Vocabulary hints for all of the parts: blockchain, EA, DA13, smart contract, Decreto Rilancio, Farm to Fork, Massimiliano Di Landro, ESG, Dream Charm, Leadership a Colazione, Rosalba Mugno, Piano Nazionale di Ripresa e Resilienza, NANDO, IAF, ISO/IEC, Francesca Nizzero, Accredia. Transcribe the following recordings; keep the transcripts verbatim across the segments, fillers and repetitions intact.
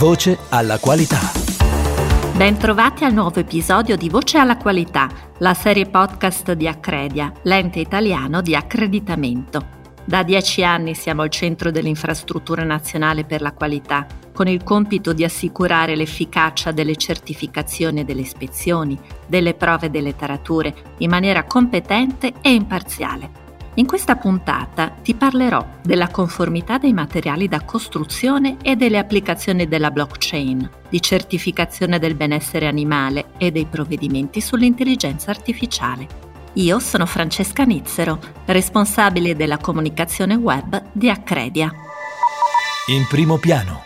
Voce alla qualità. Bentrovati al nuovo episodio di Voce alla qualità, la serie podcast di Accredia, l'ente italiano di accreditamento. Da dieci anni siamo al centro dell'infrastruttura nazionale per la qualità, con il compito di assicurare l'efficacia delle certificazioni e delle ispezioni, delle prove e delle tarature, in maniera competente e imparziale. In questa puntata ti parlerò della conformità dei materiali da costruzione e delle applicazioni della blockchain, di certificazione del benessere animale e dei provvedimenti sull'intelligenza artificiale. Io sono Francesca Nizzero, responsabile della comunicazione web di Accredia. In primo piano.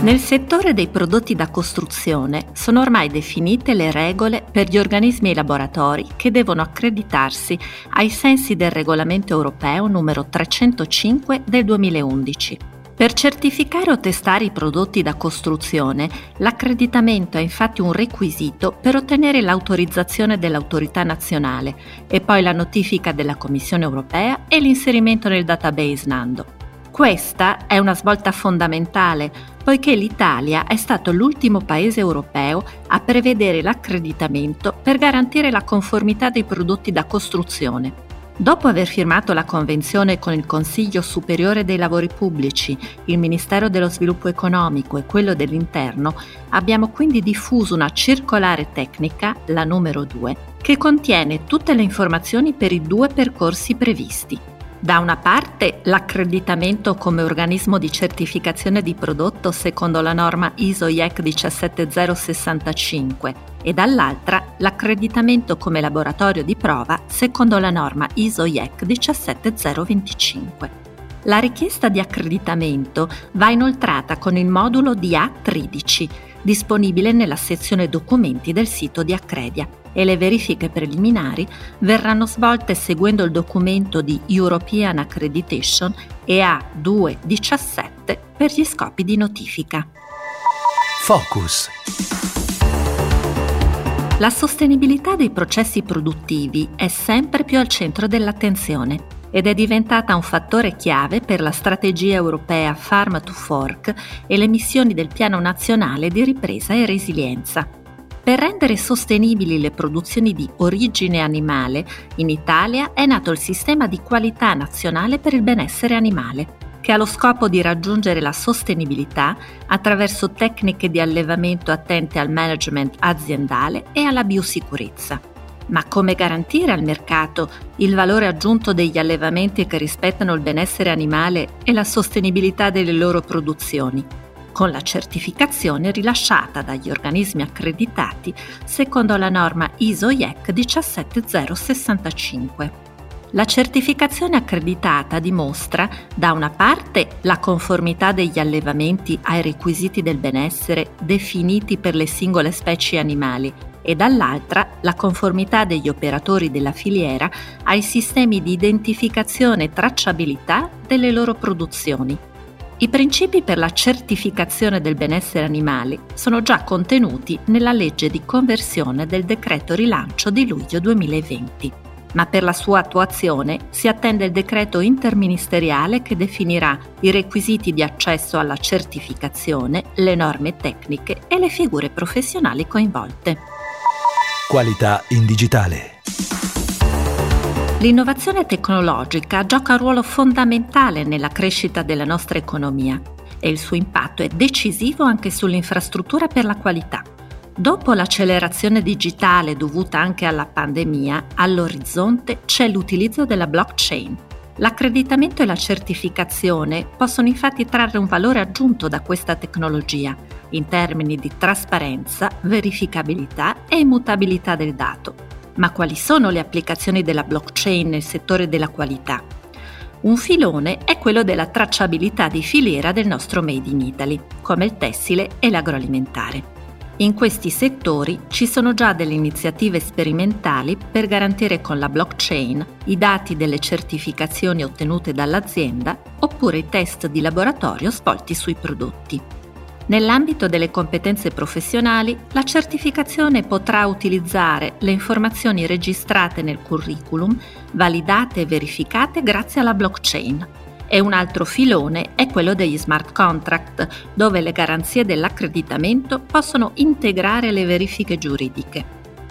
Nel settore dei prodotti da costruzione sono ormai definite le regole per gli organismi e laboratori che devono accreditarsi ai sensi del regolamento europeo numero trecentocinque del duemilaundici. Per certificare o testare i prodotti da costruzione, l'accreditamento è infatti un requisito per ottenere l'autorizzazione dell'autorità nazionale e poi la notifica della Commissione europea e l'inserimento nel database NANDO. Questa è una svolta fondamentale, poiché l'Italia è stato l'ultimo paese europeo a prevedere l'accreditamento per garantire la conformità dei prodotti da costruzione. Dopo aver firmato la convenzione con il Consiglio Superiore dei Lavori Pubblici, il Ministero dello Sviluppo Economico e quello dell'Interno, abbiamo quindi diffuso una circolare tecnica, la numero due, che contiene tutte le informazioni per i due percorsi previsti. Da una parte l'accreditamento come organismo di certificazione di prodotto secondo la norma I S O I E C diciassette zero sessantacinque e dall'altra l'accreditamento come laboratorio di prova secondo la norma I S O I E C diciassette zero venticinque. La richiesta di accreditamento va inoltrata con il modulo D A tredici, disponibile nella sezione documenti del sito di Accredia, e le verifiche preliminari verranno svolte seguendo il documento di European Accreditation E A duecentodiciassette per gli scopi di notifica. Focus. La sostenibilità dei processi produttivi è sempre più al centro dell'attenzione ed è diventata un fattore chiave per la strategia europea Farm to Fork e le missioni del Piano Nazionale di Ripresa e Resilienza. Per rendere sostenibili le produzioni di origine animale, in Italia è nato il Sistema di Qualità Nazionale per il Benessere Animale, che ha lo scopo di raggiungere la sostenibilità attraverso tecniche di allevamento attente al management aziendale e alla biosicurezza. Ma come garantire al mercato il valore aggiunto degli allevamenti che rispettano il benessere animale e la sostenibilità delle loro produzioni? Con la certificazione rilasciata dagli organismi accreditati secondo la norma I S O I E C diciassette zero sessantacinque. La certificazione accreditata dimostra, da una parte, la conformità degli allevamenti ai requisiti del benessere definiti per le singole specie animali e dall'altra la conformità degli operatori della filiera ai sistemi di identificazione e tracciabilità delle loro produzioni. I principi per la certificazione del benessere animale sono già contenuti nella legge di conversione del Decreto Rilancio di luglio duemilaventi, ma per la sua attuazione si attende il decreto interministeriale che definirà i requisiti di accesso alla certificazione, le norme tecniche e le figure professionali coinvolte. Qualità in digitale. L'innovazione tecnologica gioca un ruolo fondamentale nella crescita della nostra economia e il suo impatto è decisivo anche sull'infrastruttura per la qualità. Dopo l'accelerazione digitale dovuta anche alla pandemia, all'orizzonte c'è l'utilizzo della blockchain. L'accreditamento e la certificazione possono infatti trarre un valore aggiunto da questa tecnologia in termini di trasparenza, verificabilità e immutabilità del dato. Ma quali sono le applicazioni della blockchain nel settore della qualità? Un filone è quello della tracciabilità di filiera del nostro Made in Italy, come il tessile e l'agroalimentare. In questi settori ci sono già delle iniziative sperimentali per garantire con la blockchain i dati delle certificazioni ottenute dall'azienda oppure i test di laboratorio svolti sui prodotti. Nell'ambito delle competenze professionali, la certificazione potrà utilizzare le informazioni registrate nel curriculum, validate e verificate grazie alla blockchain, E un altro filone è quello degli smart contract, dove le garanzie dell'accreditamento possono integrare le verifiche giuridiche.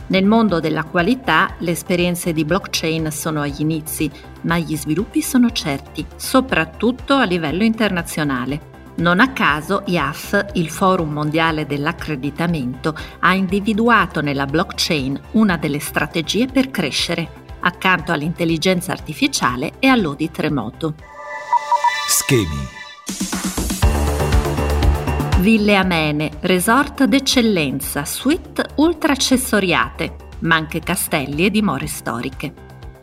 Nel mondo della qualità le esperienze di blockchain sono agli inizi, ma gli sviluppi sono certi, soprattutto a livello internazionale. Non a caso I A F, il Forum Mondiale dell'Accreditamento, ha individuato nella blockchain una delle strategie per crescere, accanto all'intelligenza artificiale e all'audit remoto. Schemi. Ville amene, resort d'eccellenza, suite ultraaccessoriate, ma anche castelli e dimore storiche.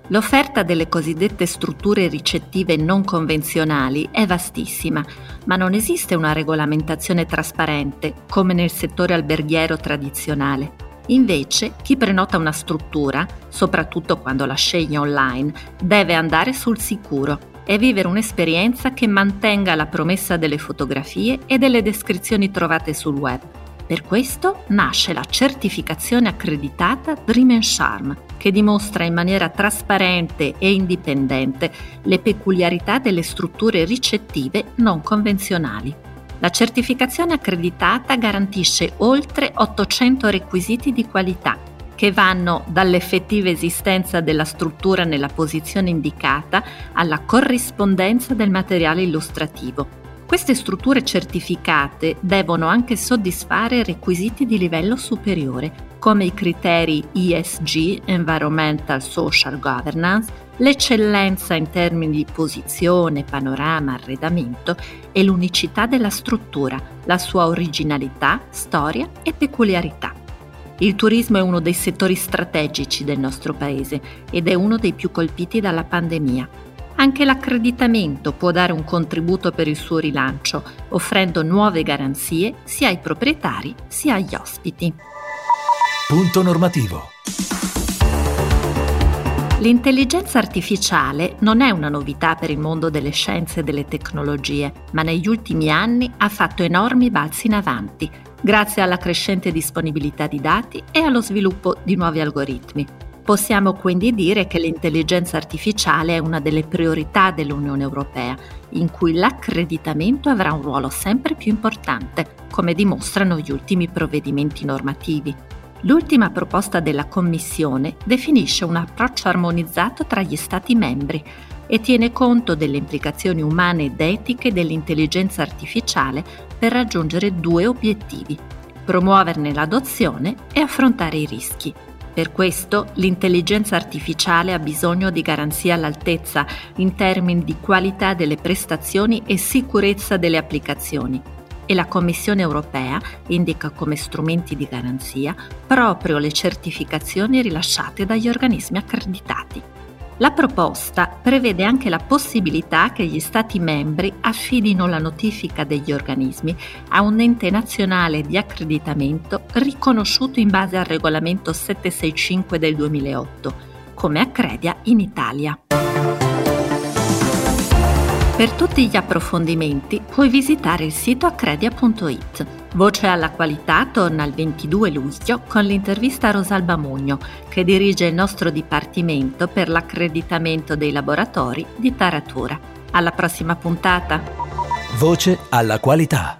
L'offerta delle cosiddette strutture ricettive non convenzionali è vastissima, ma non esiste una regolamentazione trasparente, come nel settore alberghiero tradizionale. Invece, chi prenota una struttura, soprattutto quando la sceglie online, deve andare sul sicuro e vivere un'esperienza che mantenga la promessa delle fotografie e delle descrizioni trovate sul web. Per questo nasce la certificazione accreditata Dream Charm, che dimostra in maniera trasparente e indipendente le peculiarità delle strutture ricettive non convenzionali. La certificazione accreditata garantisce oltre ottocento requisiti di qualità, che vanno dall'effettiva esistenza della struttura nella posizione indicata alla corrispondenza del materiale illustrativo. Queste strutture certificate devono anche soddisfare requisiti di livello superiore, come i criteri E S G, Environmental Social Governance, l'eccellenza in termini di posizione, panorama, arredamento e l'unicità della struttura, la sua originalità, storia e peculiarità. Il turismo è uno dei settori strategici del nostro paese ed è uno dei più colpiti dalla pandemia. Anche l'accreditamento può dare un contributo per il suo rilancio, offrendo nuove garanzie sia ai proprietari sia agli ospiti. Punto normativo. L'intelligenza artificiale non è una novità per il mondo delle scienze e delle tecnologie, ma negli ultimi anni ha fatto enormi balzi in avanti, grazie alla crescente disponibilità di dati e allo sviluppo di nuovi algoritmi. Possiamo quindi dire che l'intelligenza artificiale è una delle priorità dell'Unione Europea, in cui l'accreditamento avrà un ruolo sempre più importante, come dimostrano gli ultimi provvedimenti normativi. L'ultima proposta della Commissione definisce un approccio armonizzato tra gli Stati membri e tiene conto delle implicazioni umane ed etiche dell'intelligenza artificiale per raggiungere due obiettivi: promuoverne l'adozione e affrontare i rischi. Per questo l'intelligenza artificiale ha bisogno di garanzie all'altezza in termini di qualità delle prestazioni e sicurezza delle applicazioni, e la Commissione europea indica come strumenti di garanzia proprio le certificazioni rilasciate dagli organismi accreditati. La proposta prevede anche la possibilità che gli Stati membri affidino la notifica degli organismi a un ente nazionale di accreditamento riconosciuto in base al regolamento settecentosessantacinque del duemilaotto, come Accredia in Italia. Per tutti gli approfondimenti puoi visitare il sito accredia punto it. Voce alla qualità torna il ventidue luglio con l'intervista a Rosalba Mugno, che dirige il nostro Dipartimento per l'accreditamento dei laboratori di taratura. Alla prossima puntata! Voce alla qualità.